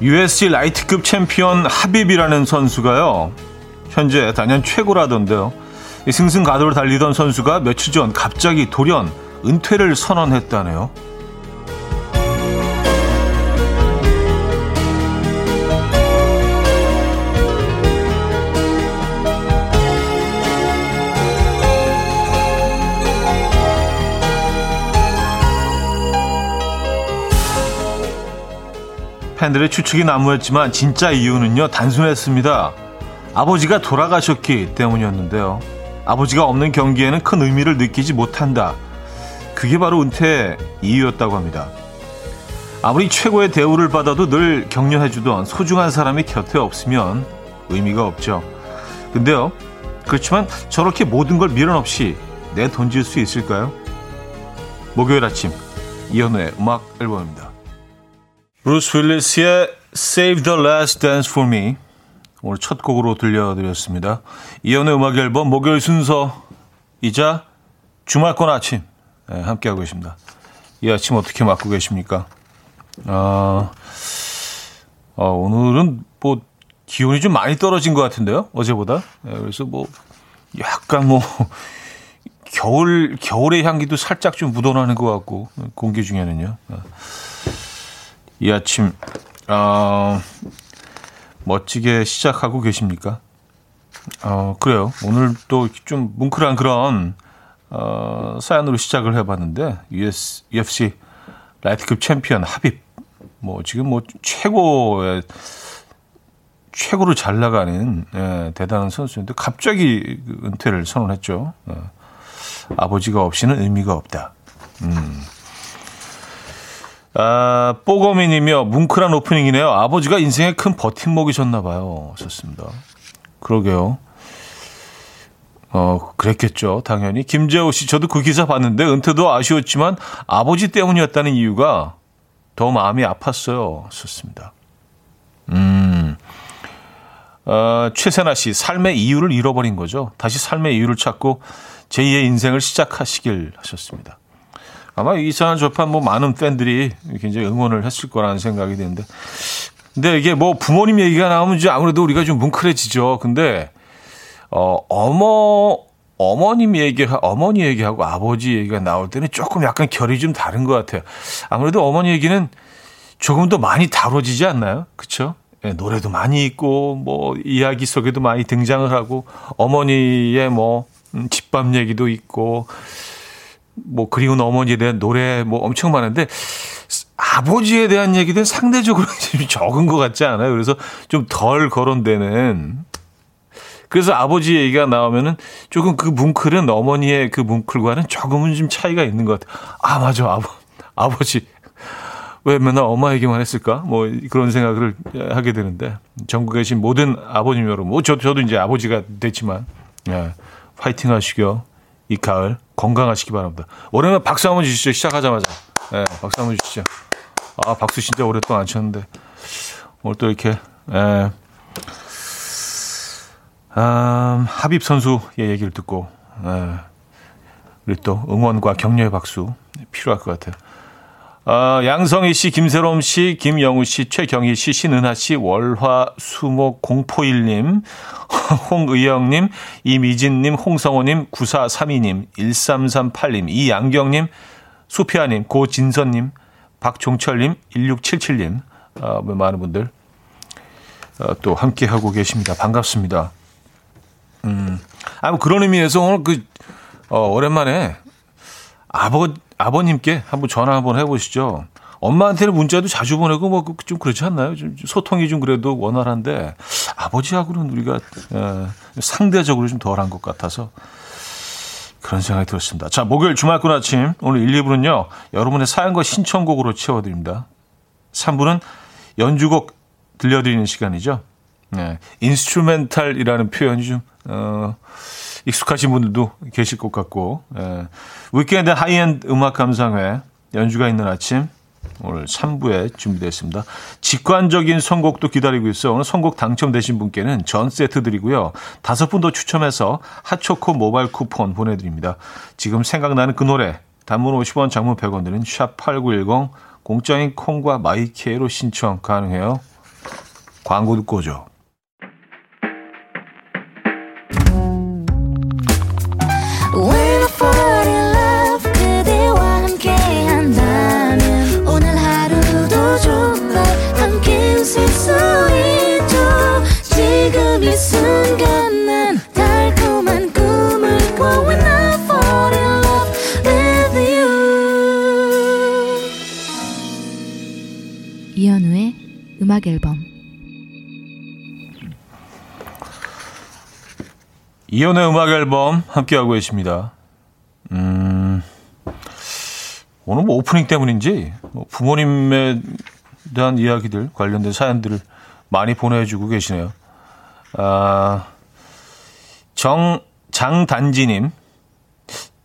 UFC 라이트급 챔피언 하빕이라는 선수가요, 현재 단연 최고라던데요. 이 승승가도로 달리던 선수가 며칠 전 갑자기 돌연 은퇴를 선언했다네요. 팬들의 추측이 난무했지만 진짜 이유는요, 단순했습니다. 아버지가 돌아가셨기 때문이었는데요. 아버지가 없는 경기에는 큰 의미를 느끼지 못한다. 그게 바로 은퇴 이유였다고 합니다. 아무리 최고의 대우를 받아도 늘 격려해주던 소중한 사람이 곁에 없으면 의미가 없죠. 근데요, 그렇지만 저렇게 모든 걸 미련 없이 내던질 수 있을까요? 목요일 아침 이현우의 음악 앨범입니다. 브루스 윌리스의 Save the Last Dance for Me 오늘 첫 곡으로 들려드렸습니다. 이연의 음악 앨범 목요일 순서이자 주말권 아침 함께하고 계십니다. 이 아침 어떻게 맞고 계십니까? 오늘은 뭐 기온이 좀 많이 떨어진 것 같은데요, 어제보다. 그래서 뭐 약간 겨울의 향기도 살짝 좀 묻어나는 것 같고, 공기 중에는요. 이 아침 멋지게 시작하고 계십니까? 그래요. 오늘 또 좀 뭉클한 그런 사연으로 시작을 해봤는데, UFC 라이트급 챔피언 하빕, 지금 최고로 잘 나가는 대단한 선수인데 갑자기 은퇴를 선언했죠. 아버지가 없이는 의미가 없다. 뽀거미님이요. 뭉클한 오프닝이네요. 아버지가 인생의 큰 버팀목이셨나 봐요. 좋습니다. 그러게요. 그랬겠죠. 당연히. 김재호 씨, 저도 그 기사 봤는데 은퇴도 아쉬웠지만 아버지 때문이었다는 이유가 더 마음이 아팠어요. 좋습니다. 최세나 씨, 삶의 이유를 잃어버린 거죠. 다시 삶의 이유를 찾고 제2의 인생을 시작하시길 하셨습니다. 아마 이 사연 접한 많은 팬들이 굉장히 응원을 했을 거라는 생각이 드는데, 근데 이게 부모님 얘기가 나오면 이제 아무래도 우리가 좀 뭉클해지죠. 근데 어머니 얘기하고 아버지 얘기가 나올 때는 조금 약간 결이 좀 다른 것 같아요. 아무래도 어머니 얘기는 조금 더 많이 다뤄지지 않나요? 그렇죠? 네, 노래도 많이 있고 이야기 속에도 많이 등장을 하고, 어머니의 집밥 얘기도 있고. 그리운 어머니에 대한 노래 엄청 많은데, 아버지에 대한 얘기는 상대적으로 좀 적은 것 같지 않아요? 그래서 좀 덜 거론되는. 그래서 아버지 얘기가 나오면은 조금 그 뭉클은 어머니의 그 뭉클과는 조금은 좀 차이가 있는 것 같아요. 아, 맞아. 아버지. 왜 맨날 엄마 얘기만 했을까? 그런 생각을 하게 되는데, 전국에 계신 모든 아버님 여러분, 저도 이제 아버지가 됐지만, 파이팅 하시고요. 이 가을 건강하시기 바랍니다. 오랜만에 박수 한번 주시죠. 시작하자마자. 네, 박수 한번 주시죠. 아, 박수 진짜 오랫동안 안 쳤는데 오늘 또 이렇게 하빕 선수의 얘기를 듣고 우리 또 응원과 격려의 박수 필요할 것 같아요. 양성희 씨, 김세롬 씨, 김영우 씨, 최경희 씨, 신은하 씨, 월화수목 041님, 홍의영님, 이미진님, 홍성호님, 9432님, 1338님, 이양경님, 소피아님, 고진선님, 박종철님, 1677님, 많은 분들 또 함께하고 계십니다. 반갑습니다. 그런 의미에서 오늘 오랜만에 아버님께 한번 전화 한번 해보시죠. 엄마한테는 문자도 자주 보내고 좀 그렇지 않나요? 좀 소통이 좀 그래도 원활한데, 아버지하고는 우리가 상대적으로 좀 덜한 것 같아서 그런 생각이 들었습니다. 자, 목요일 주말권 아침 오늘 1, 2부는요. 여러분의 사연과 신청곡으로 채워드립니다. 3부는 연주곡 들려드리는 시간이죠. 네, 인스트루멘탈이라는 표현이 좀 익숙하신 분들도 계실 것 같고, 위켄드 하이엔드 음악 감상회 연주가 있는 아침 오늘 3부에 준비되어 있습니다. 직관적인 선곡도 기다리고 있어요. 오늘 선곡 당첨되신 분께는 전 세트 드리고요, 5분 더 추첨해서 핫초코 모바일 쿠폰 보내드립니다. 지금 생각나는 그 노래, 단문 50원, 장문 100원 드린 샵 8910, 공짜인 콩과 마이케이로 신청 가능해요. 광고 듣고 오죠. 이현우의 음악 앨범. 이현우의 음악 앨범 함께하고 계십니다. 오늘 뭐 오프닝 때문인지 부모님에 대한 이야기들 관련된 사연들을 많이 보내주고 계시네요. 장단지님,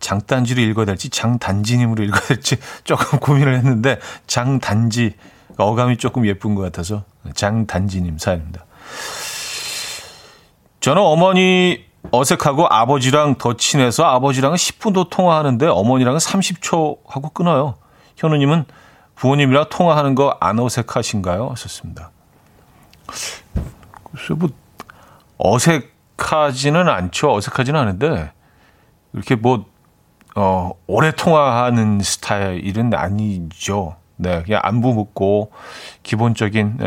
장단지로 읽어야 될지 장단지님으로 읽어야 될지 조금 고민을 했는데 장단지 어감이 조금 예쁜 것 같아서 장단지님 사연입니다. 저는 어머니 어색하고 아버지랑 더 친해서 아버지랑은 10분도 통화하는데 어머니랑은 30초 하고 끊어요. 현우님은 부모님이랑 통화하는 거 안 어색하신가요? 하셨습니다. 글쎄 뭐 어색하지는 않죠. 어색하지는 않은데 이렇게 뭐 오래 통화하는 스타일은 아니죠. 네, 그냥 안부 묻고 기본적인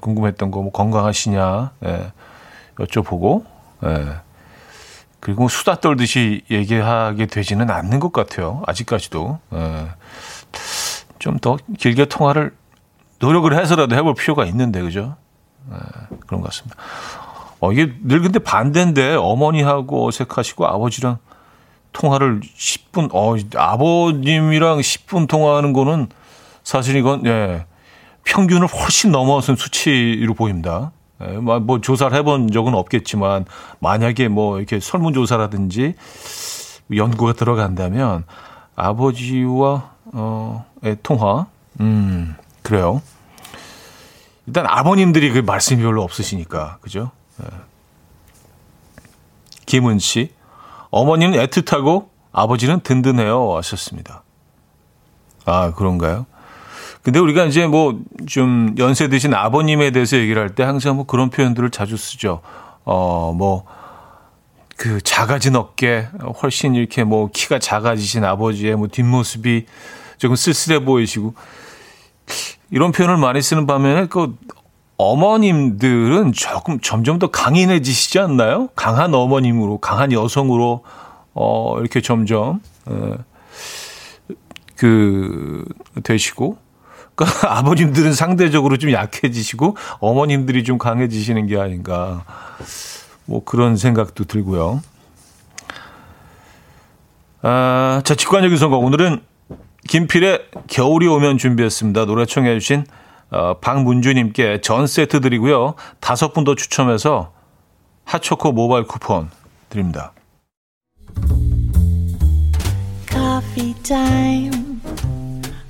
궁금했던 거 뭐 건강하시냐 여쭤보고 그리고 수다 떨듯이 얘기하게 되지는 않는 것 같아요. 아직까지도 좀 더 길게 통화를 노력을 해서라도 해볼 필요가 있는데 그죠? 그런 것 같습니다. 이게 늘 근데 반대인데 어머니하고 어색하시고 아버지랑 통화를 10분 아버님이랑 10분 통화하는 거는 사실 이건 평균을 훨씬 넘어선 수치로 보입니다. 뭐 조사를 해본 적은 없겠지만 만약에 뭐 이렇게 설문조사라든지 연구가 들어간다면 아버지와 통화 그래요. 일단 아버님들이 그 말씀이 별로 없으시니까 그죠? 김은 씨, 어머니는 애틋하고 아버지는 든든해요 하셨습니다. 아 그런가요? 근데 우리가 이제 뭐 좀 연세 드신 아버님에 대해서 얘기를 할 때 항상 뭐 그런 표현들을 자주 쓰죠. 뭐 그 작아진 어깨, 훨씬 이렇게 뭐 키가 작아지신 아버지의 뭐 뒷모습이 조금 쓸쓸해 보이시고 이런 표현을 많이 쓰는 반면에 그 어머님들은 조금 점점 더 강인해지시지 않나요? 강한 어머님으로, 강한 여성으로 이렇게 점점 되시고. 그러니까 아버님들은 상대적으로 좀 약해지시고 어머님들이 좀 강해지시는 게 아닌가 뭐 그런 생각도 들고요. 자 직관적인 선곡 오늘은 김필의 겨울이 오면 준비했습니다. 노래 청해 주신 박문주님께 전 세트 드리고요. 5분 더 추첨해서 핫초코 모바일 쿠폰 드립니다. Coffee time.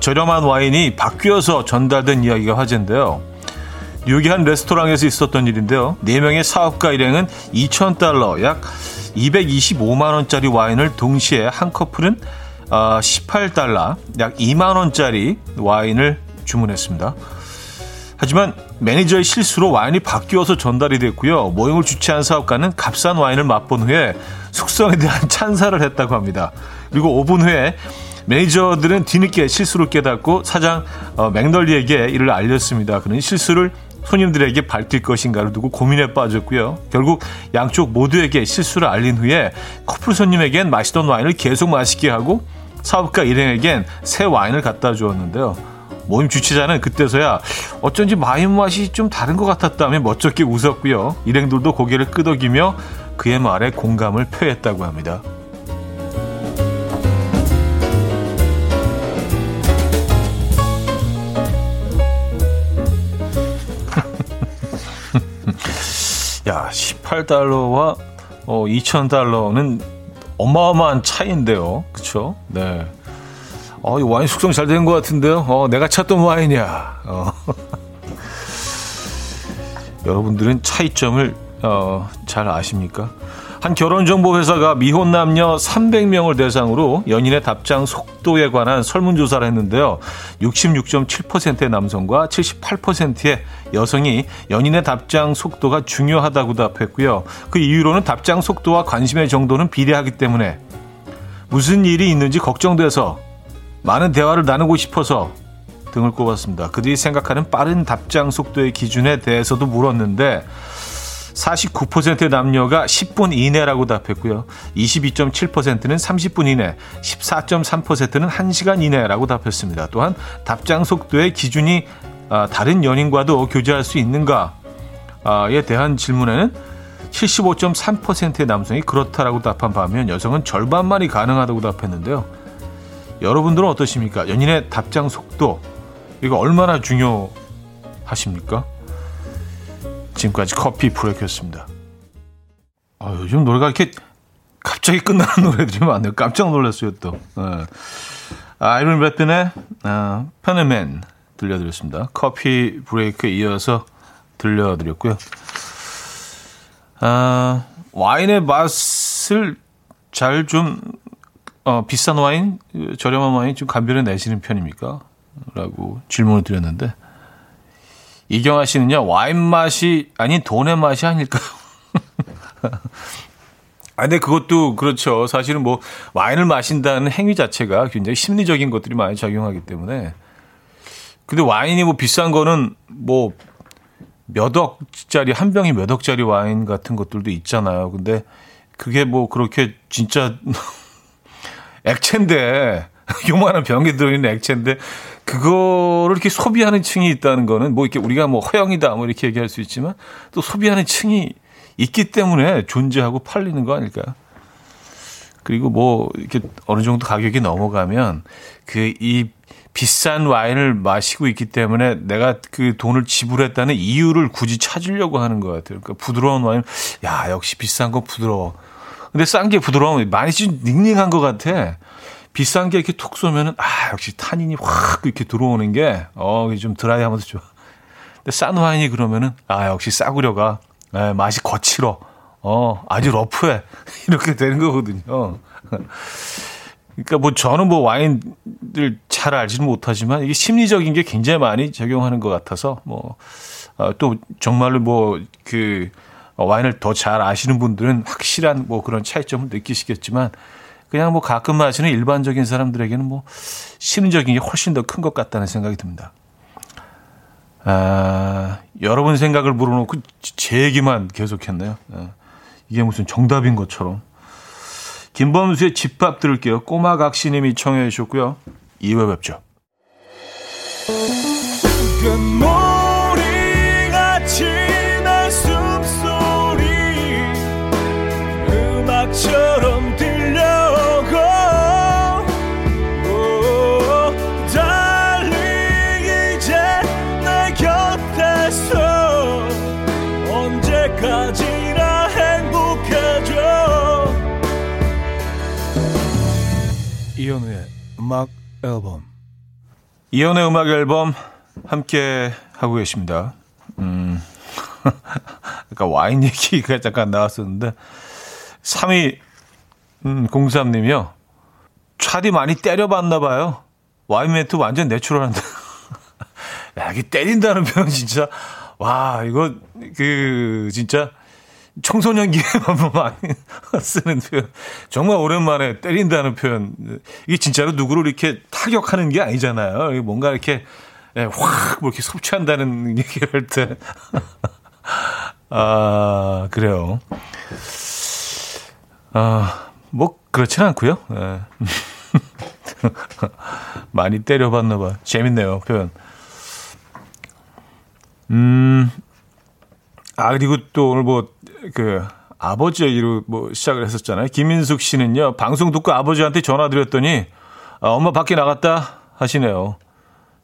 저렴한 와인이 바뀌어서 전달된 이야기가 화제인데요. 뉴욕의 한 레스토랑에서 있었던 일인데요. 4명의 사업가 일행은 $2,000, 약 225만 원짜리 와인을 동시에 한 커플은 $18, 약 2만 원짜리 와인을 주문했습니다. 하지만 매니저의 실수로 와인이 바뀌어서 전달이 됐고요. 모임을 주최한 사업가는 값싼 와인을 맛본 후에 숙성에 대한 찬사를 했다고 합니다. 그리고 5분 후에 매니저들은 뒤늦게 실수를 깨닫고 사장 맥널리에게 이를 알렸습니다. 그는 실수를 손님들에게 밝힐 것인가를 두고 고민에 빠졌고요. 결국 양쪽 모두에게 실수를 알린 후에 커플 손님에겐 마시던 와인을 계속 마시게 하고 사업가 일행에겐 새 와인을 갖다 주었는데요. 모임 주최자는 그때서야 어쩐지 와인 맛이 좀 다른 것 같았다며 멋쩍게 웃었고요. 일행들도 고개를 끄덕이며 그의 말에 공감을 표했다고 합니다. $1,800와 $2,000는 어마어마한 차이인데요. 그렇죠? 네. 이 와인 숙성 잘 된 것 같은데요. 내가 찾던 와인이야. 여러분들은 차이점을 잘 아십니까? 한 결혼정보회사가 미혼 남녀 300명을 대상으로 연인의 답장 속도에 관한 설문조사를 했는데요. 66.7%의 남성과 78%의 여성이 연인의 답장 속도가 중요하다고 답했고요. 그 이유로는 답장 속도와 관심의 정도는 비례하기 때문에, 무슨 일이 있는지 걱정돼서, 많은 대화를 나누고 싶어서 등을 꼽았습니다. 그들이 생각하는 빠른 답장 속도의 기준에 대해서도 물었는데 49%의 남녀가 10분 이내라고 답했고요. 22.7%는 30분 이내, 14.3%는 1시간 이내라고 답했습니다. 또한 답장 속도의 기준이 다른 연인과도 교제할 수 있는가에 대한 질문에는 75.3%의 남성이 그렇다라고 답한 반면 여성은 절반만이 가능하다고 답했는데요. 여러분들은 어떠십니까? 연인의 답장 속도, 이거 얼마나 중요하십니까? 지금까지 커피 브레이크였습니다. 요즘 노래가 이렇게 갑자기 끝나는 노래들이 많네요. 깜짝 놀랐어요 또. 아이린 레튼의 페네맨 들려드렸습니다. 커피 브레이크에 이어서 들려드렸고요. 와인의 맛을 잘 좀 비싼 와인, 저렴한 와인 좀 감별해 내시는 편입니까? 라고 질문을 드렸는데 이경아 씨는요, 와인 맛이 아닌 돈의 맛이 아닐까요? 근데 그것도 그렇죠. 사실은 뭐 와인을 마신다는 행위 자체가 굉장히 심리적인 것들이 많이 작용하기 때문에. 근데 와인이 뭐 비싼 거는 뭐 몇 억짜리, 한 병이 몇 억짜리 와인 같은 것들도 있잖아요. 근데 그게 뭐 그렇게 진짜 액체인데, 요만한 병에 들어있는 액체인데, 그거를 이렇게 소비하는 층이 있다는 거는, 뭐, 이렇게 우리가 뭐 허영이다, 뭐 이렇게 얘기할 수 있지만, 또 소비하는 층이 있기 때문에 존재하고 팔리는 거 아닐까요? 그리고 뭐, 이렇게 어느 정도 가격이 넘어가면, 이 비싼 와인을 마시고 있기 때문에 내가 그 돈을 지불했다는 이유를 굳이 찾으려고 하는 것 같아요. 그러니까 부드러운 와인, 야, 역시 비싼 거 부드러워. 근데 싼 게 부드러우면 많이 좀 닝닝한 것 같아. 비싼 게 이렇게 톡 쏘면은, 역시 탄닌이 확 이렇게 들어오는 게, 좀 드라이하면서 좋아. 근데 싼 와인이 그러면은, 역시 싸구려가, 맛이 거칠어. 아주 러프해. 이렇게 되는 거거든요. 그러니까 뭐 저는 뭐 와인을 잘 알지는 못하지만 이게 심리적인 게 굉장히 많이 작용하는 것 같아서, 또 정말로 와인을 더 잘 아시는 분들은 확실한 뭐 그런 차이점을 느끼시겠지만, 그냥 뭐 가끔 마시는 일반적인 사람들에게는 뭐 심리적인 게 훨씬 더 큰 것 같다는 생각이 듭니다. 여러분 생각을 물어놓고 제 얘기만 계속했네요. 이게 무슨 정답인 것처럼. 김범수의 집밥 들을게요. 꼬마 각시님이 청해 주셨고요. 2회 뵙죠. 처럼 들려오고 달리 이제 내 곁에서 언제까지나 행복해져. 이현우의 음악 앨범, 이현우의 음악 앨범 함께 하고 계십니다. 아까 와인 얘기가 잠깐 나왔었는데 3위 03님이요. 차디 많이 때려봤나 봐요. 와인 멘트 완전 내추럴한데. 야, 이게 때린다는 표현 진짜. 와, 이거 진짜 청소년기에만 많이 쓰는 표현. 정말 오랜만에 때린다는 표현. 이게 진짜로 누구를 이렇게 타격하는 게 아니잖아요. 뭔가 이렇게 확 뭐 이렇게 섭취한다는 얘기할 때. 그래요. 뭐 그렇진 않고요. 많이 때려봤나 봐. 재밌네요 표현. 그리고 또 오늘 아버지 얘기로 시작을 했었잖아요. 김인숙 씨는요, 방송 듣고 아버지한테 전화 드렸더니 엄마 밖에 나갔다 하시네요.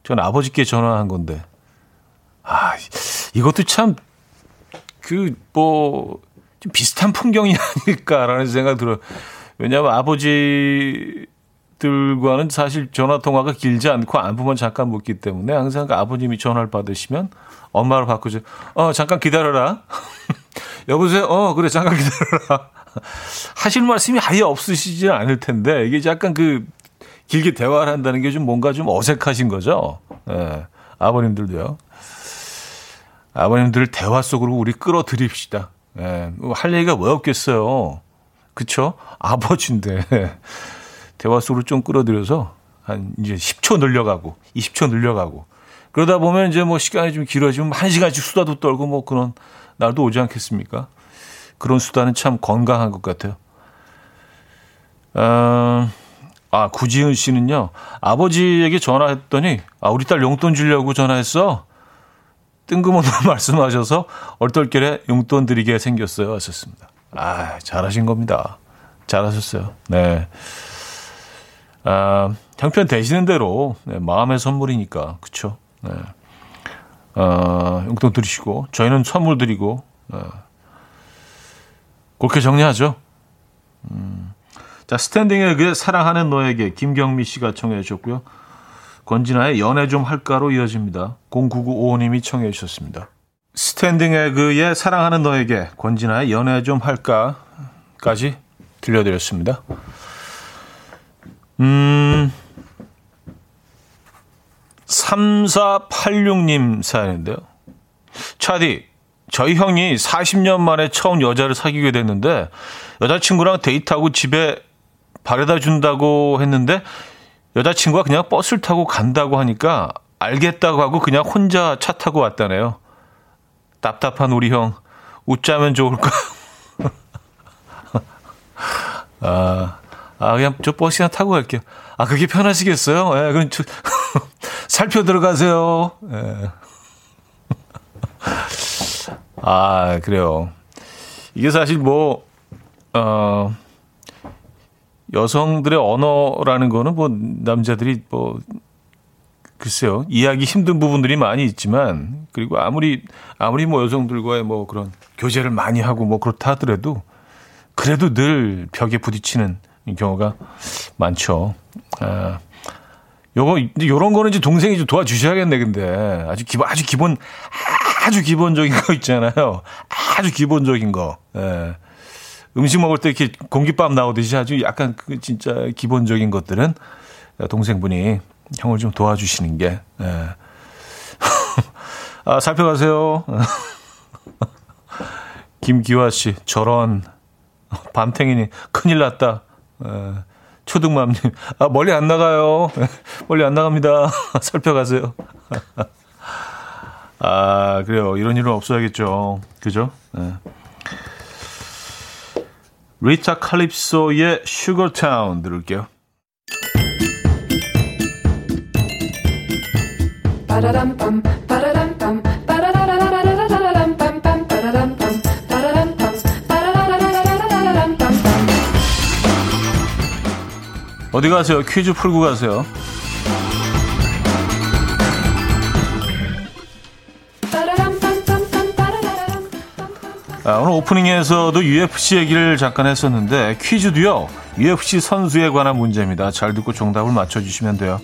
전 아버지께 전화한 건데. 이것도 참 좀 비슷한 풍경이 아닐까라는 생각이 들어요. 왜냐하면 아버지들과는 사실 전화통화가 길지 않고 안부만 잠깐 묻기 때문에 항상 아버님이 전화를 받으시면 엄마를 바꾸죠. 잠깐 기다려라. 여보세요? 그래, 잠깐 기다려라. 하실 말씀이 아예 없으시지 않을 텐데, 이게 약간 길게 대화를 한다는 게 좀 뭔가 좀 어색하신 거죠. 예, 아버님들도요. 아버님들을 대화 속으로 우리 끌어들입시다. 예, 할 얘기가 왜 없겠어요. 그쵸? 아버지인데. 대화 속으로 좀 끌어들여서 한 이제 10초 늘려가고, 20초 늘려가고. 그러다 보면 이제 뭐 시간이 좀 길어지면 1시간씩 수다도 떨고 뭐 그런 날도 오지 않겠습니까? 그런 수다는 참 건강한 것 같아요. 구지은 씨는요. 아버지에게 전화했더니 우리 딸 용돈 주려고 전화했어. 뜬금없는 말씀하셔서 얼떨결에 용돈 드리게 생겼어요. 하셨습니다. 잘하신 겁니다. 잘하셨어요. 네. 형편 되시는 대로 마음의 선물이니까. 그렇죠? 네. 용돈 드리시고 저희는 선물 드리고 그렇게 정리하죠. 자, 스탠딩의 그 사랑하는 너에게 김경미 씨가 청해 주셨고요. 권진아의 연애 좀 할까로 이어집니다. 09955님이 청해 주셨습니다. 스탠딩의 그의 사랑하는 너에게 권진아의 연애 좀 할까까지 들려드렸습니다. 음, 3486님 사연인데요. 차디, 저희 형이 40년 만에 처음 여자를 사귀게 됐는데 여자친구랑 데이트하고 집에 바래다 준다고 했는데 여자친구가 그냥 버스를 타고 간다고 하니까 알겠다고 하고 그냥 혼자 차 타고 왔다네요. 답답한 우리 형, 웃자면 좋을까? 그냥 저 버스나 타고 갈게요. 그게 편하시겠어요? 예, 그럼 저, 살펴 들어가세요. 예. 그래요. 이게 사실 뭐, 여성들의 언어라는 거는 뭐, 남자들이 뭐, 글쎄요, 이해하기 힘든 부분들이 많이 있지만, 그리고 아무리 뭐 여성들과의 뭐 그런 교제를 많이 하고 뭐 그렇다 하더라도, 그래도 늘 벽에 부딪히는 경우가 많죠. 요런 거는 이제 동생이 좀 도와주셔야겠네, 근데. 아주 기본적인 거 있잖아요. 아주 기본적인 거. 예. 음식 먹을 때 이렇게 공깃밥 나오듯이 아주 약간 그 진짜 기본적인 것들은 동생분이 형을 좀 도와주시는 게. 예. 살펴가세요. 김기화 씨, 저런. 밤탱이니 큰일 났다. 예. 초등맘님, 멀리 안 나가요. 멀리 안 나갑니다. 살펴가세요. 그래요. 이런 일은 없어야겠죠. 그죠? 네. 리타 칼립소의 슈거타운 들을게요. 어디 가세요? 퀴즈 풀고 가세요. 오늘 오프닝에서도 UFC 얘기를 잠깐 했었는데 퀴즈도요. UFC 선수에 관한 문제입니다. 잘 듣고 정답을 맞춰주시면 돼요.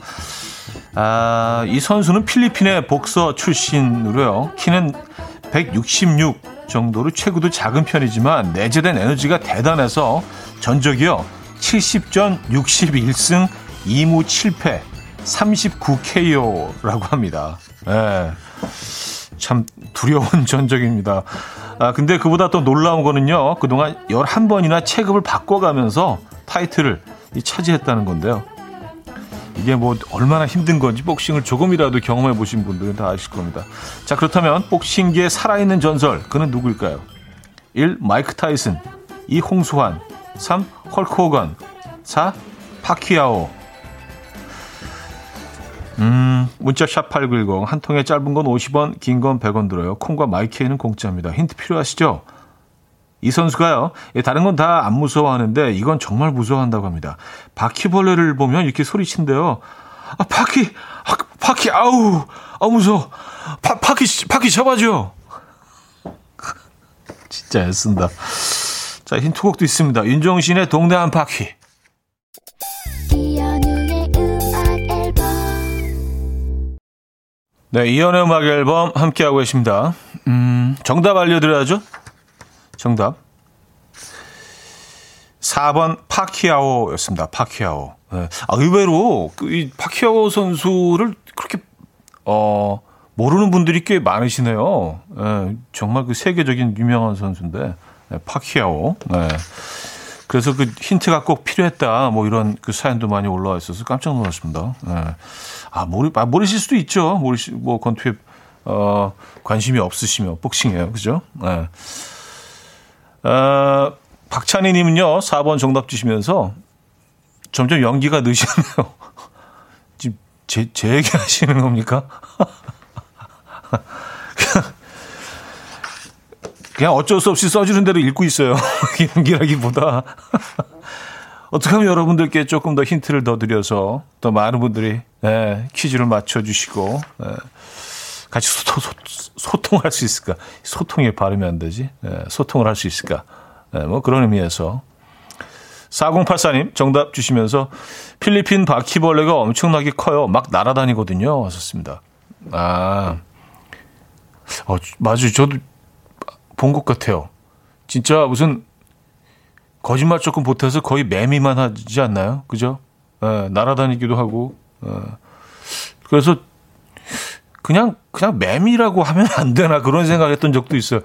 이 선수는 필리핀의 복서 출신으로요. 키는 166 정도로 체구도 작은 편이지만 내재된 에너지가 대단해서 전적이요. 70전 61승 2무 7패 39KO라고 합니다. 예. 참 두려운 전적입니다. 근데 그보다 더 놀라운 거는요. 그동안 11번이나 체급을 바꿔가면서 타이틀을 차지했다는 건데요. 이게 뭐 얼마나 힘든 건지 복싱을 조금이라도 경험해 보신 분들은 다 아실 겁니다. 자, 그렇다면 복싱계의 살아있는 전설, 그는 누구일까요? 1. 마이크 타이슨, 2. 홍수환, 3. 헐크 호건, 4. 파키아오. 문자 샵 8910, 한 통에 짧은 건 50원, 긴 건 100원 들어요. 콩과 마이케이는 공짜입니다. 힌트 필요하시죠? 이 선수가요, 다른 건 다 안 무서워하는데 이건 정말 무서워한다고 합니다. 바퀴벌레를 보면 이렇게 소리친대요. 바퀴, 아우 무서워. 바퀴 잡아줘. 진짜 애쓴다. 자, 힌트곡도 있습니다. 윤종신의 동네 한 바퀴. 네, 이연의 음악 앨범 함께하고 계십니다. 정답 알려드려야죠. 정답 4번 파키아오였습니다. 파키아오. 네. 아, 의외로 이 파키아오 선수를 그렇게 모르는 분들이 꽤 많으시네요. 네, 정말 그 세계적인 유명한 선수인데. 네, 파키아오. 네. 그래서 그 힌트가 꼭 필요했다. 뭐 이런 그 사연도 많이 올라와 있어서 깜짝 놀랐습니다. 네. 아, 모르실 수도 있죠. 뭐 권투에 관심이 없으시면 복싱이에요. 그죠? 네. 박찬희 님은요. 4번 정답 주시면서 점점 연기가 느시네요. 지금 제 얘기 하시는 겁니까? 그냥 어쩔 수 없이 써주는 대로 읽고 있어요. 연기라기보다. 어떻게 하면 여러분들께 조금 더 힌트를 더 드려서 더 많은 분들이 퀴즈를 맞춰주시고 같이 소통할 수 있을까? 소통에 발음이 안 되지. 소통을 할 수 있을까? 뭐 그런 의미에서 4084님 정답 주시면서 필리핀 바퀴벌레가 엄청나게 커요. 막 날아다니거든요. 왔었습니다. 아, 맞아요. 저도 본 것 같아요. 진짜 무슨 거짓말 조금 보태서 거의 매미만 하지 않나요? 그죠? 예, 날아다니기도 하고. 예. 그래서 그냥 매미라고 하면 안 되나 그런 생각했던 적도 있어요.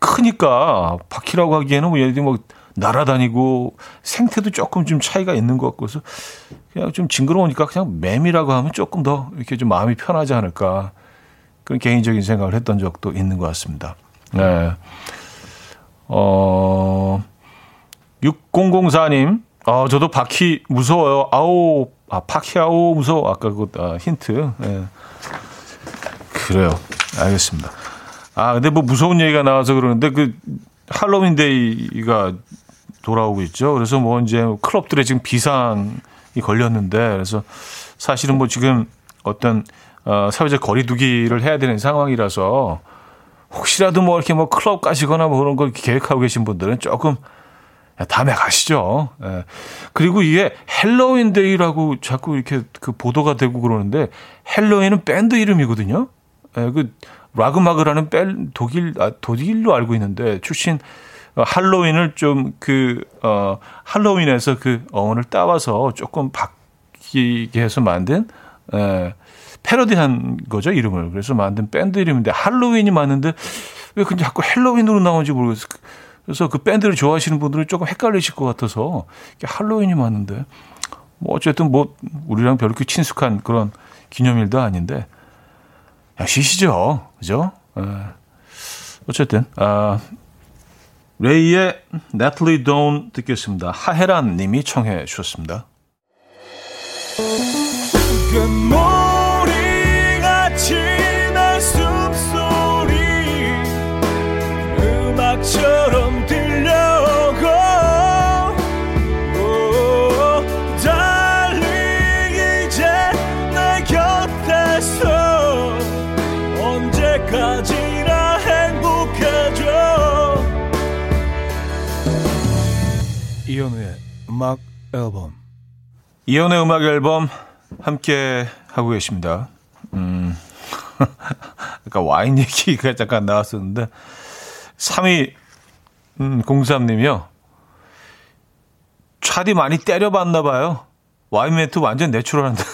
크니까 바퀴라고 하기에는 뭐 예를 들면 뭐 날아다니고 생태도 조금 좀 차이가 있는 것 같고 해서 그냥 좀 징그러우니까 그냥 매미라고 하면 조금 더 이렇게 좀 마음이 편하지 않을까 그런 개인적인 생각을 했던 적도 있는 것 같습니다. 네. 6004님, 저도 바퀴 무서워요. 파키아오 무서워. 아까 그거, 힌트. 네. 그래요. 알겠습니다. 아, 근데 뭐 무서운 얘기가 나와서 그러는데 할로윈데이가 돌아오고 있죠. 그래서 뭐 이제 클럽들의 지금 비상이 걸렸는데 그래서 사실은 뭐 지금 어떤 사회적 거리두기를 해야 되는 상황이라서 혹시라도 뭐 이렇게 뭐 클럽 가시거나 뭐 그런 걸 계획하고 계신 분들은 조금 다음에 가시죠. 예. 그리고 이게 헬로윈데이라고 자꾸 이렇게 그 보도가 되고 그러는데 헬로윈은 밴드 이름이거든요. 예, 그 라그마그를 하는 독일로 알고 있는데 출신 할로윈을 좀 할로윈에서 그 어원을 따와서 조금 바뀌게 해서 만든 패러디한 거죠, 이름을. 그래서 만든 밴드 이름인데 할로윈이 맞는데 왜 근데 자꾸 헬로윈으로 나오는지 모르겠어요. 그래서 그 밴드를 좋아하시는 분들은 조금 헷갈리실 것 같아서 할로윈이 맞는데 뭐 어쨌든 뭐 우리랑 별로 친숙한 그런 기념일도 아닌데 그냥 쉬시죠, 그죠? 어쨌든 레이의 Natalie Dawn 듣겠습니다. 하혜란 님이 청해 주셨습니다. 머리같이 날 숨소리 음악처럼 들려오고 달리 이제 내 곁에서 언제까지나 행복해져 이현우의 음악 앨범 이현우의 음악 앨범 함께 하고 계십니다. 아까 와인 얘기가 잠깐 나왔었는데 3위 03님이요. 차디 많이 때려봤나 봐요. 와인 멘트 완전 내추럴한데.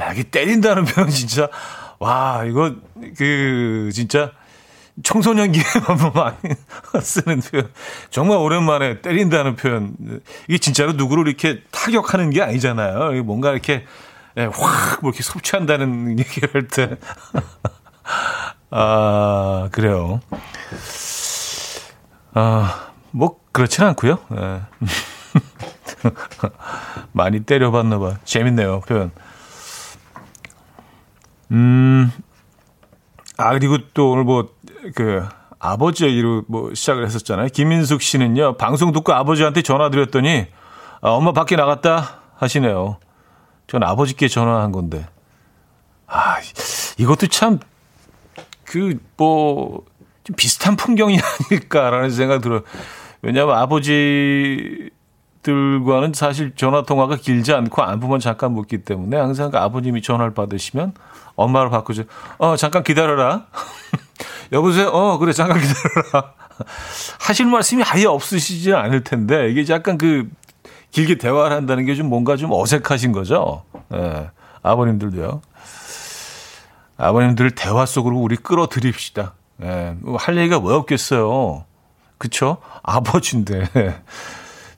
야, 이게 때린다는 표현 진짜 와 이거 진짜 청소년기에만 많이 쓰는 표현. 정말 오랜만에 때린다는 표현. 이게 진짜로 누구를 이렇게 타격하는 게 아니잖아요. 뭔가 이렇게 확 뭐 이렇게 섭취한다는 얘기를 할 때. 아, 그래요. 아, 뭐 그렇진 않고요. 네. 많이 때려봤나 봐. 재밌네요, 표현. 아, 그리고 또 오늘 아버지 얘기로 시작을 했었잖아요. 김민숙 씨는요, 방송 듣고 아버지한테 전화 드렸더니, 엄마 밖에 나갔다 하시네요. 전 아버지께 전화한 건데. 아, 이것도 참, 좀 비슷한 풍경이 아닐까라는 생각이 들어요. 왜냐하면 아버지들과는 사실 전화통화가 길지 않고 안부만 잠깐 묻기 때문에 항상 아버님이 전화를 받으시면 엄마를 바꾸죠. 잠깐 기다려라. 여보세요? 그래, 잠깐 기다려라. 하실 말씀이 아예 없으시지 않을 텐데, 이게 약간 길게 대화를 한다는 게 좀 뭔가 좀 어색하신 거죠. 예, 아버님들도요. 아버님들을 대화 속으로 우리 끌어들입시다. 예, 할 얘기가 왜 없겠어요. 그쵸? 아버지인데.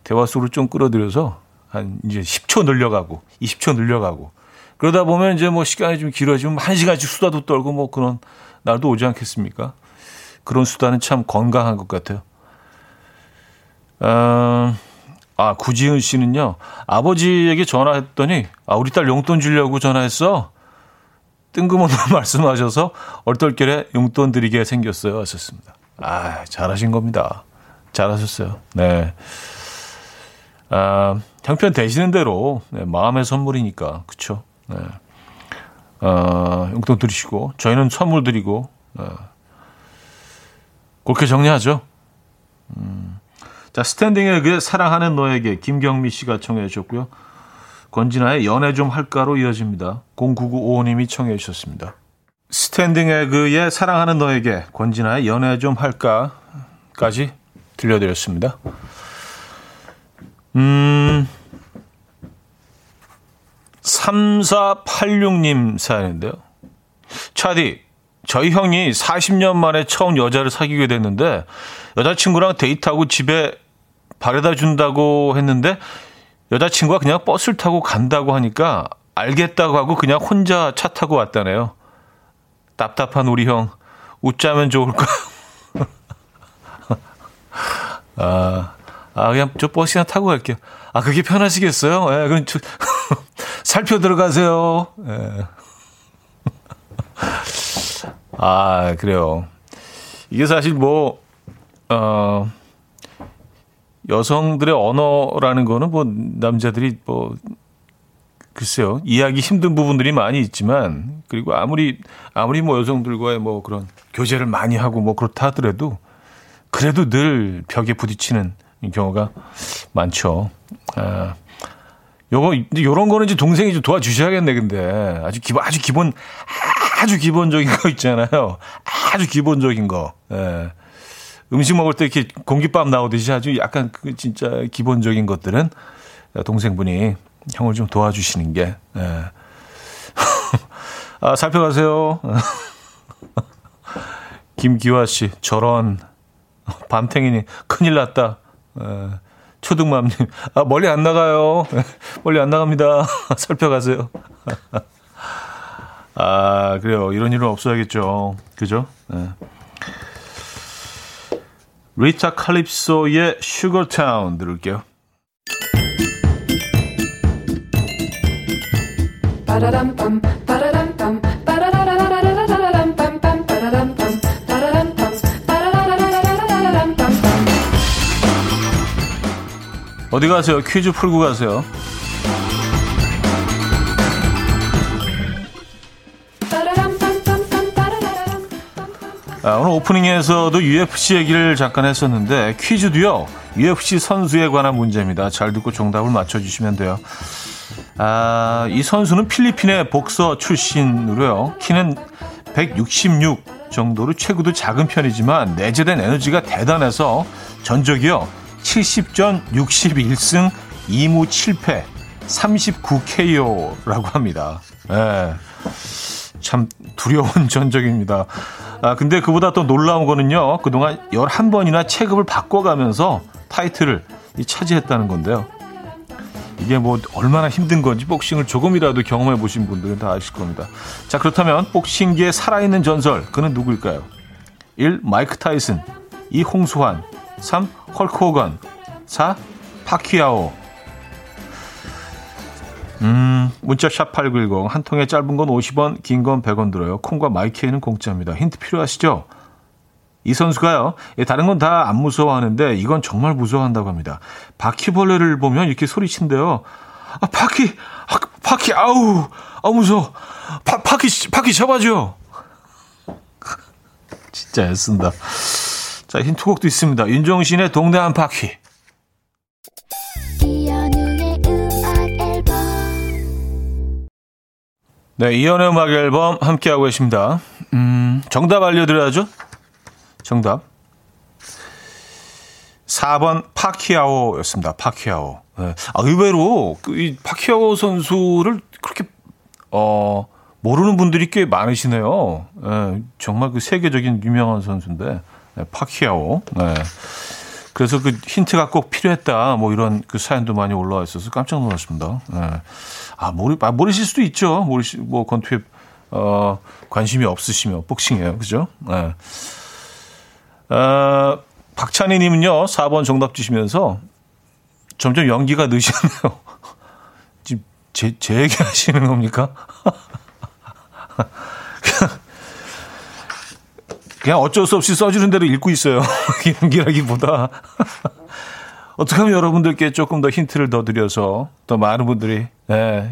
대화 속으로 좀 끌어들여서 한 이제 10초 늘려가고, 20초 늘려가고. 그러다 보면 이제 뭐 시간이 좀 길어지면 1시간씩 수다도 떨고 뭐 그런 날도 오지 않겠습니까? 그런 수다는 참 건강한 것 같아요. 구지은 씨는요. 아버지에게 전화했더니 우리 딸 용돈 주려고 전화했어. 뜬금없는 말씀하셔서 얼떨결에 용돈 드리게 생겼어요. 하셨습니다. 잘하신 겁니다. 잘하셨어요. 네. 형편 되시는 대로 마음의 선물이니까. 그렇죠? 네. 용돈 드리시고 저희는 선물 드리고 그렇게 정리하죠. 자, 스탠딩의 그 사랑하는 너에게 김경미 씨가 청해 주셨고요. 권진아의 연애 좀 할까로 이어집니다. 0995님이 청해 주셨습니다. 스탠딩의 그의 사랑하는 너에게 권진아의 연애 좀 할까까지 들려드렸습니다. 음, 3486님 사연인데요. 차디, 저희 형이 40년 만에 처음 여자를 사귀게 됐는데 여자친구랑 데이트하고 집에 바래다 준다고 했는데 여자친구가 그냥 버스를 타고 간다고 하니까 알겠다고 하고 그냥 혼자 차 타고 왔다네요. 답답한 우리 형, 웃자면 좋을까? 그냥 저 버스나 타고 갈게요. 그게 편하시겠어요? 예, 그럼 살펴 들어가세요. 예. 그래요. 이게 사실 여성들의 언어라는 거는 남자들이 글쎄요. 이해하기 힘든 부분들이 많이 있지만, 그리고 아무리 여성들과의 그런 교제를 많이 하고 그렇다 하더라도, 그래도 늘 벽에 부딪히는 경우가 많죠. 요런 거는 이제 동생이 좀 도와주셔야겠네, 근데. 아주 기본적인 거 있잖아요. 아주 기본적인 거. 예. 음식 먹을 때 이렇게 공깃밥 나오듯이 아주 약간 진짜 기본적인 것들은 동생분이 형을 좀 도와주시는 게. 예. 살펴가세요. 김기화 씨, 저런. 밤탱이님, 큰일 났다. 초등맘님, 멀리 안 나가요. 멀리 안 나갑니다. 살펴가세요. 그래요. 이런 일은 없어야겠죠. 그죠? 네. 리타 칼립소의 슈거타운 들을게요. 어디 가세요? 퀴즈 풀고 가세요. 오늘 오프닝에서도 UFC 얘기를 잠깐 했었는데 퀴즈도요. UFC 선수에 관한 문제입니다. 잘 듣고 정답을 맞춰주시면 돼요. 이 선수는 필리핀의 복서 출신으로요. 키는 166 정도로 체구도 작은 편이지만 내재된 에너지가 대단해서 전적이요. 70전 61승 2무 7패 39KO라고 합니다. 예, 참 두려운 전적입니다. 근데 그보다 더 놀라운 거는요. 그동안 11번이나 체급을 바꿔가면서 타이틀을 차지했다는 건데요. 이게 얼마나 힘든 건지 복싱을 조금이라도 경험해 보신 분들은 다 아실 겁니다. 자, 그렇다면 복싱계의 살아있는 전설, 그는 누구일까요? 1. 마이크 타이슨, 2. 홍수환, 3. 헐크 호건, 4. 파퀴아오. 문자 샵 8910, 한 통에 짧은 건 50원, 긴 건 100원 들어요. 콩과 마이케이는 공짜입니다. 힌트 필요하시죠? 이 선수가요. 다른 건 다 안 무서워하는데 이건 정말 무서워한다고 합니다. 바퀴벌레를 보면 이렇게 소리친대요. 바퀴 아우, 무서워. 바퀴 잡아줘. 진짜 애쓴다. 자, 힌트곡도 있습니다. 윤종신의 동네 한 바퀴. 네, 이연의 음악 앨범 함께하고 계십니다. 정답 알려드려야죠. 정답 4번 파키아오였습니다. 파키아오. 네. 아, 의외로 이 파키아오 선수를 그렇게 모르는 분들이 꽤 많으시네요. 네, 정말 그 세계적인 유명한 선수인데. 네, 파키아오. 네. 그래서 그 힌트가 꼭 필요했다. 뭐 이런 그 사연도 많이 올라와 있어서 깜짝 놀랐습니다. 네. 아, 모르실 수도 있죠. 뭐 권투에 관심이 없으시면 복싱이에요. 그죠? 네. 박찬희 님은요. 4번 정답 주시면서 점점 연기가 느시네요. 지금 제 얘기 하시는 겁니까? 그냥 어쩔 수 없이 써주는 대로 읽고 있어요. 연기라기보다. 어떻게 하면 여러분들께 조금 더 힌트를 더 드려서 더 많은 분들이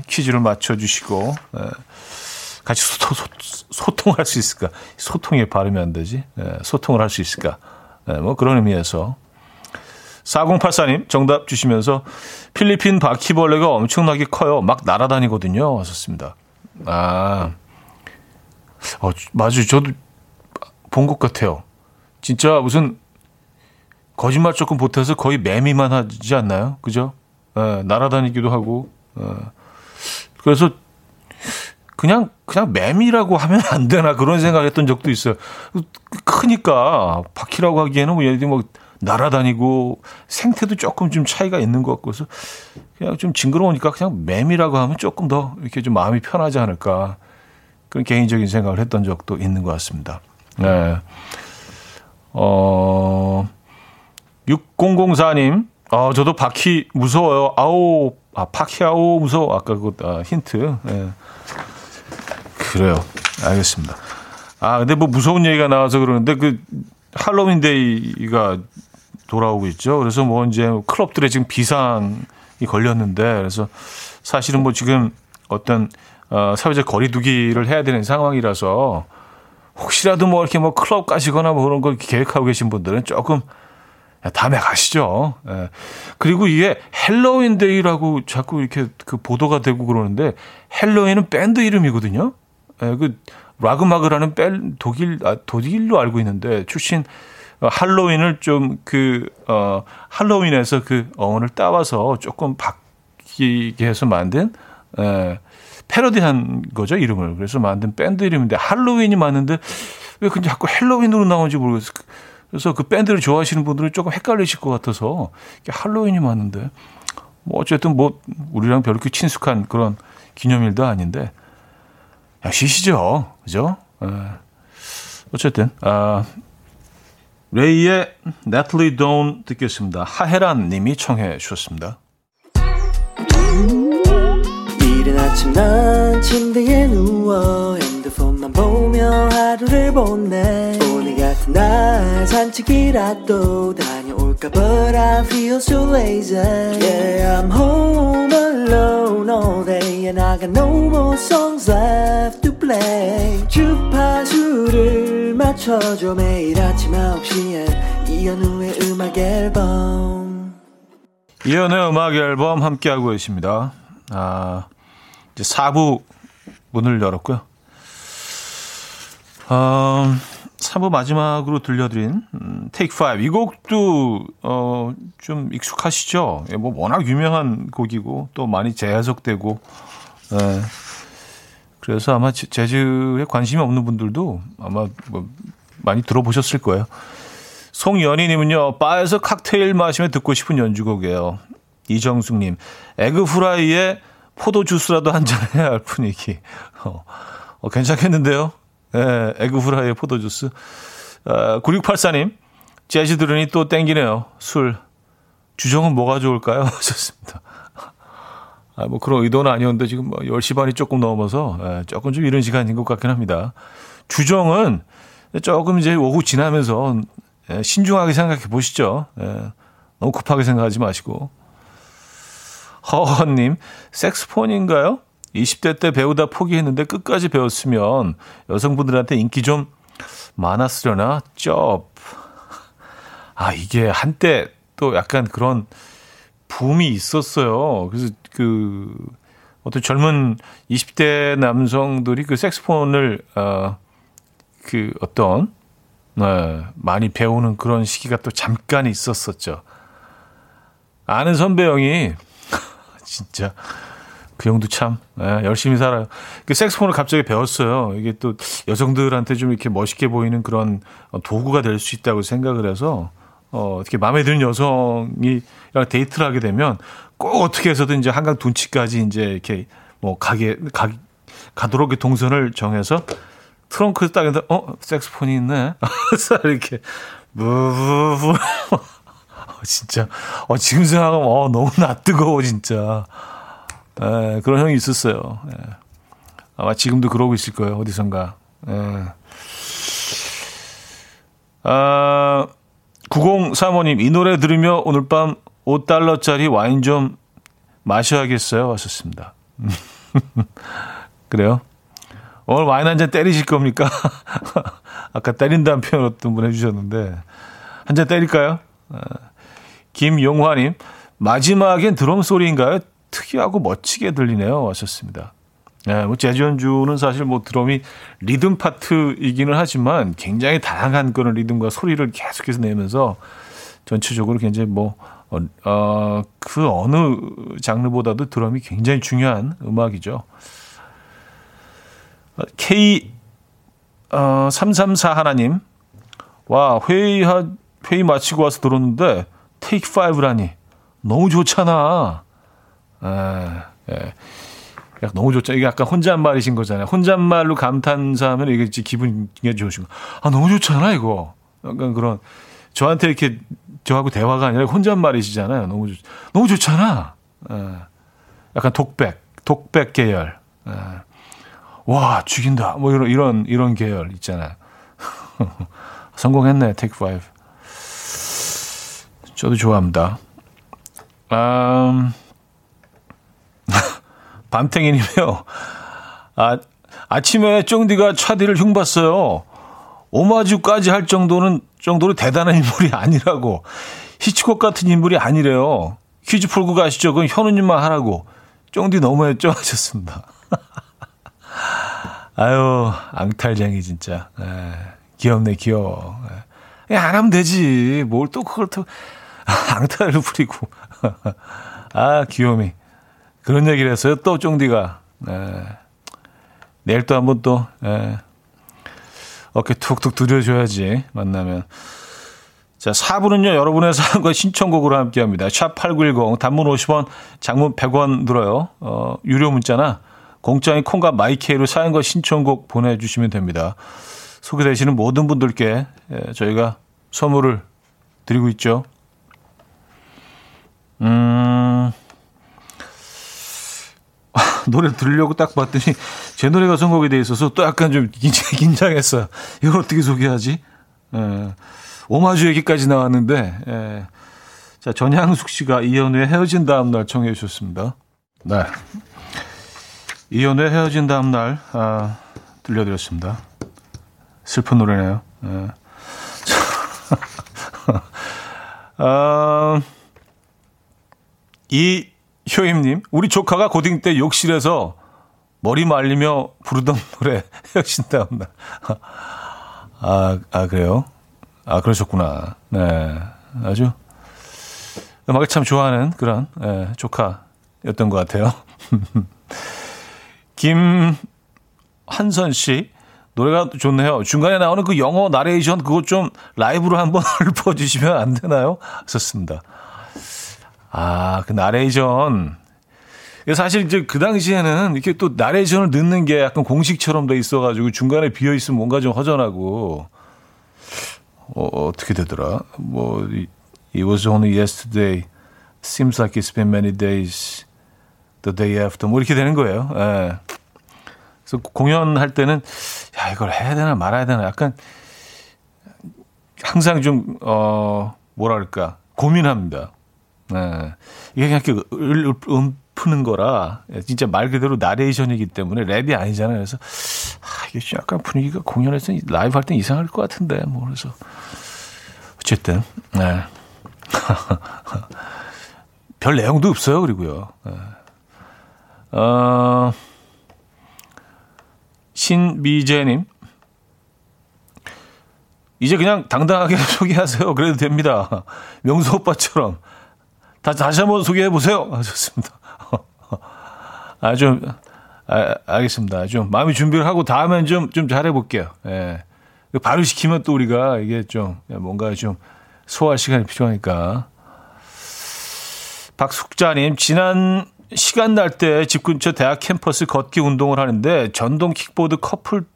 퀴즈를 맞춰주시고 같이 소통할 수 있을까? 소통에 발음이 안 되지. 소통을 할 수 있을까? 뭐 그런 의미에서 4084님 정답 주시면서 필리핀 바퀴벌레가 엄청나게 커요. 막 날아다니거든요. 하셨습니다. 아, 맞아요. 저도 본 것 같아요. 진짜 무슨 거짓말 조금 보태서 거의 매미만 하지 않나요? 그죠? 예, 날아다니기도 하고. 예. 그래서 그냥 매미라고 하면 안 되나 그런 생각했던 적도 있어요. 크니까 바퀴라고 하기에는 뭐 예를 들면 뭐 날아다니고 생태도 조금 좀 차이가 있는 것 같고 해서 그냥 좀 징그러우니까 그냥 매미라고 하면 조금 더 이렇게 좀 마음이 편하지 않을까 그런 개인적인 생각을 했던 적도 있는 것 같습니다. 네. 6004님, 저도 바퀴 무서워요. 파키아오 무서워. 아까 그거 힌트. 네. 그래요. 알겠습니다. 아, 근데 뭐 무서운 얘기가 나와서 그러는데 그 할로윈데이가 돌아오고 있죠. 그래서 뭐 이제 클럽들의 지금 비상이 걸렸는데 그래서 사실은 뭐 지금 어떤 사회적 거리두기를 해야 되는 상황이라서 혹시라도 뭐 이렇게 뭐 클럽 가시거나 뭐 그런 걸 계획하고 계신 분들은 조금 다음에 가시죠. 예. 그리고 이게 헬로윈데이라고 자꾸 이렇게 그 보도가 되고 그러는데 헬로윈은 밴드 이름이거든요. 예, 그 락음악을 하는 독일로 알고 있는데 출신 할로윈을 좀 할로윈에서 그 어원을 따와서 조금 바뀌게 해서 만든 패러디한 거죠, 이름을. 그래서 만든 밴드 이름인데 할로윈이 맞는데 왜 근데 자꾸 헬로윈으로 나오는지 모르겠어요. 그래서 그 밴드를 좋아하시는 분들은 조금 헷갈리실 것 같아서 할로윈이 맞는데 뭐 어쨌든 뭐 우리랑 별로 친숙한 그런 기념일도 아닌데 야, 쉬시죠. 그죠? 어쨌든 레이의 Natalie Dawn 듣겠습니다. 하혜란 님이 청해 주셨습니다. 이른 아침 난 침대에 누워 핸드폰만 보며 하루를 보내 오늘 같은 날 산책이라도 다녀올까 But I feel so lazy Yeah, I'm home alone all day And I got no more songs left to play 주파수를 맞춰줘 매일 아침 9시에 이현우의 음악 앨범 이현우의 음악 앨범 함께하고 있습니다. 이제 4부 문을 열었고요. 3부 마지막으로 들려드린 Take 5. 이 곡도 좀 익숙하시죠? 뭐 워낙 유명한 곡이고 또 많이 재해석되고 예. 그래서 아마 재즈에 관심이 없는 분들도 아마 뭐 많이 들어보셨을 거예요. 송연희님은요. 바에서 칵테일 마시며 듣고 싶은 연주곡이에요. 이정숙님, 에그프라이에 포도주스라도 한잔 해야 할 분위기. 괜찮겠는데요? 예, 에그프라이에 포도주스. 9684님, 재즈 들으니 또 땡기네요. 술. 주정은 뭐가 좋을까요? 하셨습니다. 뭐 그런 의도는 아니었는데 지금 10시 반이 조금 넘어서 조금 좀 이른 시간인 것 같긴 합니다. 주정은 조금 이제 오후 지나면서 신중하게 생각해 보시죠. 너무 급하게 생각하지 마시고. 허헌님, 색스폰인가요? 20대 때 배우다 포기했는데 끝까지 배웠으면 여성분들한테 인기 좀 많았으려나? 쩝. 아, 이게 한때 또 약간 그런 붐이 있었어요. 그래서 그 어떤 젊은 20대 남성들이 그 색스폰을 그 어떤 많이 배우는 그런 시기가 또 잠깐 있었었죠. 아는 선배 형이 진짜 그 형도 참 열심히 살아요. 그 색스폰을 갑자기 배웠어요. 이게 또 여성들한테 좀 이렇게 멋있게 보이는 그런 도구가 될 수 있다고 생각을 해서 어떻게 마음에 드는 여성이랑 데이트를 하게 되면 꼭 어떻게 해서든 이제 한강 둔치까지 이제 이렇게 뭐 가도록 동선을 정해서 트렁크 딱에다 색스폰이 있네. 이렇게 무브브 진짜 지금 생각하면 너무 낯뜨거워 진짜. 에, 그런 형이 있었어요. 에. 아마 지금도 그러고 있을 거예요. 어디선가. 9035님, 이 노래 들으며 오늘 밤 $5짜리 와인 좀 마셔야겠어요. 왔었습니다. 그래요? 오늘 와인 한 잔 때리실 겁니까? 아까 때린다는 표현 어떤 분 해주셨는데 한 잔 때릴까요? 김용화님, 마지막엔 드럼 소리인가요? 특이하고 멋지게 들리네요. 왔었습니다. 네, 뭐 재즈 연주는 사실 뭐 드럼이 리듬 파트이기는 하지만 굉장히 다양한 그런 리듬과 소리를 계속해서 내면서 전체적으로 굉장히 뭐 그 어느 장르보다도 드럼이 굉장히 중요한 음악이죠. K334 하나님, 와 회의 마치고 와서 들었는데 테이크 5라니 너무 좋잖아. 약 너무 좋죠. 이게 약간 혼잣말이신 거잖아요. 혼잣말로 감탄사하면 이게 기분이 좋으신 거. 아, 너무 좋잖아 이거. 약간 그런 저한테 이렇게 저하고 대화가 아니라 혼잣말이시잖아요. 너무 좋잖아. 약간 독백 계열. 와 죽인다. 뭐 이런 계열 있잖아요. 성공했네. 테이크 5. 저도 좋아합니다. 밤탱이님이요. 아침에 쫑디가 차디를 흉봤어요. 오마주까지 할 정도로 대단한 인물이 아니라고. 히치콕 같은 인물이 아니래요. 퀴즈 풀고 가시죠. 그건 현우님만 하라고. 쫑디 너무했죠. 하셨습니다. 아유, 앙탈쟁이 진짜. 에, 귀엽네, 귀여워. 에, 안 하면 되지. 뭘 또 그걸 또 앙탈을 부리고. 아, 귀요미. 그런 얘기를 했어요. 또 쫑디가. 내일 또 한번 또 어깨 툭툭 두드려줘야지 만나면. 자, 4부는요. 여러분의 사연과 신청곡으로 함께합니다. 샵8910 단문 50원 장문 100원 들어요. 유료 문자나 공짜인 콩과 마이케이로 사연과 신청곡 보내주시면 됩니다. 소개되시는 모든 분들께 저희가 선물을 드리고 있죠. 노래 들으려고 딱 봤더니 제 노래가 선곡이 돼 있어서 또 약간 좀 긴장했어요. 이걸 어떻게 소개하지? 오마주 얘기까지 나왔는데. 자, 전향숙 씨가 이현우의 헤어진 다음 날 청해 주셨습니다. 네. 이현우의 헤어진 다음 날 들려드렸습니다. 슬픈 노래네요. 이 효임님, 우리 조카가 고딩 때 욕실에서 머리 말리며 부르던 노래 헤어진 다음 날. 그래요? 아, 그러셨구나. 네, 아주 음악을 참 좋아하는 그런 조카였던 것 같아요. 김한선 씨, 노래가 좋네요. 중간에 나오는 그 영어 나레이션 그거 좀 라이브로 한번 읊어주시면 안 되나요? 썼습니다. 아, 그 나레이션. 사실 이제 그 당시에는 이렇게 또 나레이션을 넣는 게 약간 공식처럼 돼 있어가지고 중간에 비어있으면 뭔가 좀 허전하고. 어떻게 되더라? 뭐, It was only yesterday. Seems like it's been many days. The day after. 뭐 이렇게 되는 거예요. 예. 그래서 공연할 때는, 야, 이걸 해야 되나 말아야 되나. 약간 항상 좀, 뭐랄까. 고민합니다. 네. 이게 그냥 이렇게 푸는 거라 진짜 말 그대로 나레이션이기 때문에 랩이 아니잖아요. 그래서 이게 약간 분위기가 공연에서 라이브 할 땐 이상할 것 같은데 뭐 그래서 어쨌든 네. 별 내용도 없어요. 그리고요. 네. 신미재님 이제 그냥 당당하게 소개하세요. 그래도 됩니다. 명수 오빠처럼 다시 한번 소개해 보세요. 아, 좋습니다. 알겠습니다. 좀 마음의 준비를 하고 다음엔 좀 잘해 볼게요. 예. 바로 시키면 또 우리가 이게 좀 뭔가 좀 소화할 시간이 필요하니까. 박숙자님, 지난 시간 날 때 집 근처 대학 캠퍼스 걷기 운동을 하는데 전동 킥보드 커플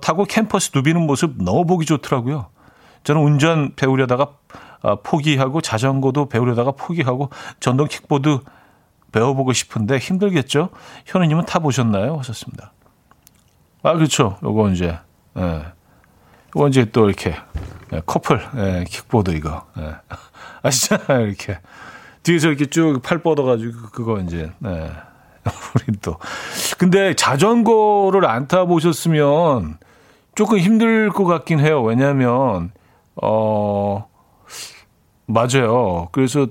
타고 캠퍼스 누비는 모습 너무 보기 좋더라고요. 저는 운전 배우려다가 포기하고 자전거도 배우려다가 포기하고 전동 킥보드 배워보고 싶은데 힘들겠죠? 현우님은 타보셨나요? 하셨습니다. 아, 그렇죠. 요거 이제, 예. 요거 이제 또 이렇게, 예, 커플, 예, 킥보드 이거. 예. 아시잖아요. 이렇게. 뒤에서 이렇게 쭉 팔 뻗어가지고 그거 이제, 예. 우린 또. 근데 자전거를 안 타보셨으면 조금 힘들 것 같긴 해요. 왜냐면, 맞아요. 그래서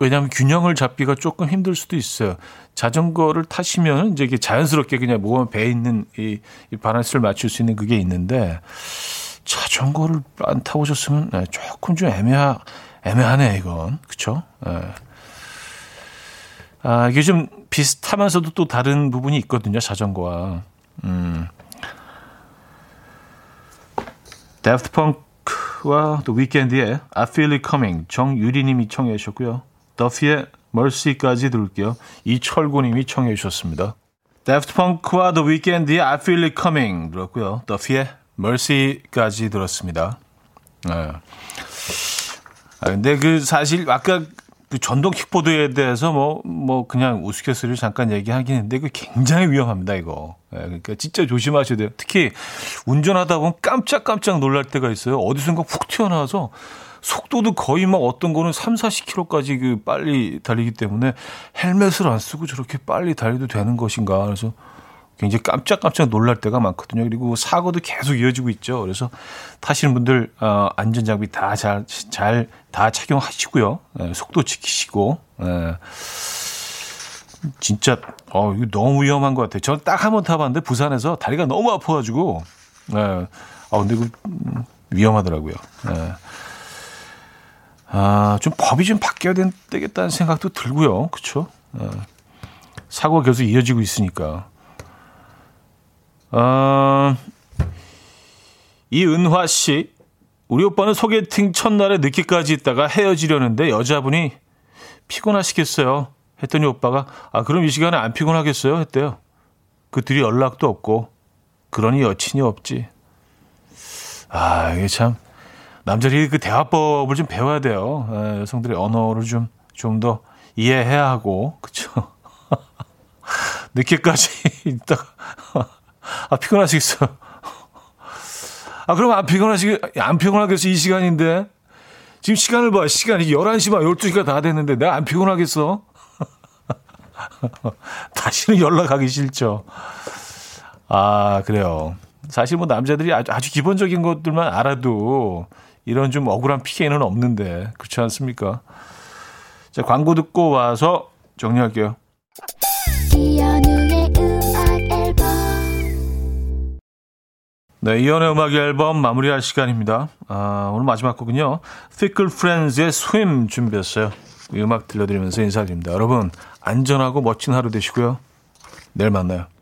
왜냐하면 균형을 잡기가 조금 힘들 수도 있어요. 자전거를 타시면 이제 이게 자연스럽게 그냥 몸 배에 있는 이 바란스를 맞출 수 있는 그게 있는데 자전거를 안 타보셨으면 네, 조금 좀 애매하네 이건 그렇죠? 네. 아, 이게 좀 비슷하면서도 또 다른 부분이 있거든요 자전거와. Daft Punk와 The Weeknd의 I Feel It Coming 정유리님이 청해 주셨고요. 더피의 멀시까지 들을게요. 이철구님이 청해 주셨습니다. Daft Punk와 The Weeknd의 I Feel It Coming 들었고요. 더피의 멀시까지 들었습니다. 네. 아 근데 사실 아까 그 전동 킥보드에 대해서 뭐 그냥 우스갯소리를 잠깐 얘기하긴 했는데 그 굉장히 위험합니다 이거. 네, 그러니까 진짜 조심하셔야 돼요. 특히 운전하다 보면 깜짝깜짝 놀랄 때가 있어요. 어디선가 훅 튀어나와서. 속도도 거의 막 어떤 거는 3, 40km까지 빨리 달리기 때문에 헬멧을 안 쓰고 저렇게 빨리 달려도 되는 것인가. 그래서 굉장히 깜짝깜짝 놀랄 때가 많거든요. 그리고 사고도 계속 이어지고 있죠. 그래서 타시는 분들 안전장비 다 다 착용하시고요. 속도 지키시고. 진짜 이거 너무 위험한 것 같아요. 저는 딱 한 번 타봤는데 부산에서 다리가 너무 아파가지고. 근데 이거 위험하더라고요. 좀 법이 좀 바뀌어야 되겠다는 생각도 들고요. 그렇죠? 사고가 계속 이어지고 있으니까. 이은화 씨, 우리 오빠는 소개팅 첫날에 늦게까지 있다가 헤어지려는데 여자분이 피곤하시겠어요? 했더니 오빠가 그럼 이 시간에 안 피곤하겠어요? 했대요. 그 둘이 연락도 없고 그러니 여친이 없지. 이게 참. 남자들이 그 대화법을 좀 배워야 돼요. 여성들의 언어를 좀 더 이해해야 하고, 그쵸? 늦게까지 있다가, 피곤하시겠어요? 그럼 안 피곤하겠어, 이 시간인데? 지금 시간을 봐, 시간이 11시 반, 12시가 다 됐는데, 내가 안 피곤하겠어? 다시는 연락하기 싫죠. 그래요. 사실 남자들이 아주 기본적인 것들만 알아도, 이런 좀 억울한 피해는 없는데 그렇지 않습니까? 자, 광고 듣고 와서 정리할게요. 이현우의 음악 앨범. 네, 이현우의 음악 앨범 마무리할 시간입니다. 오늘 마지막 곡은요. Fickle Friends의 Swim 준비했어요. 이 음악 들려드리면서 인사드립니다. 여러분 안전하고 멋진 하루 되시고요. 내일 만나요.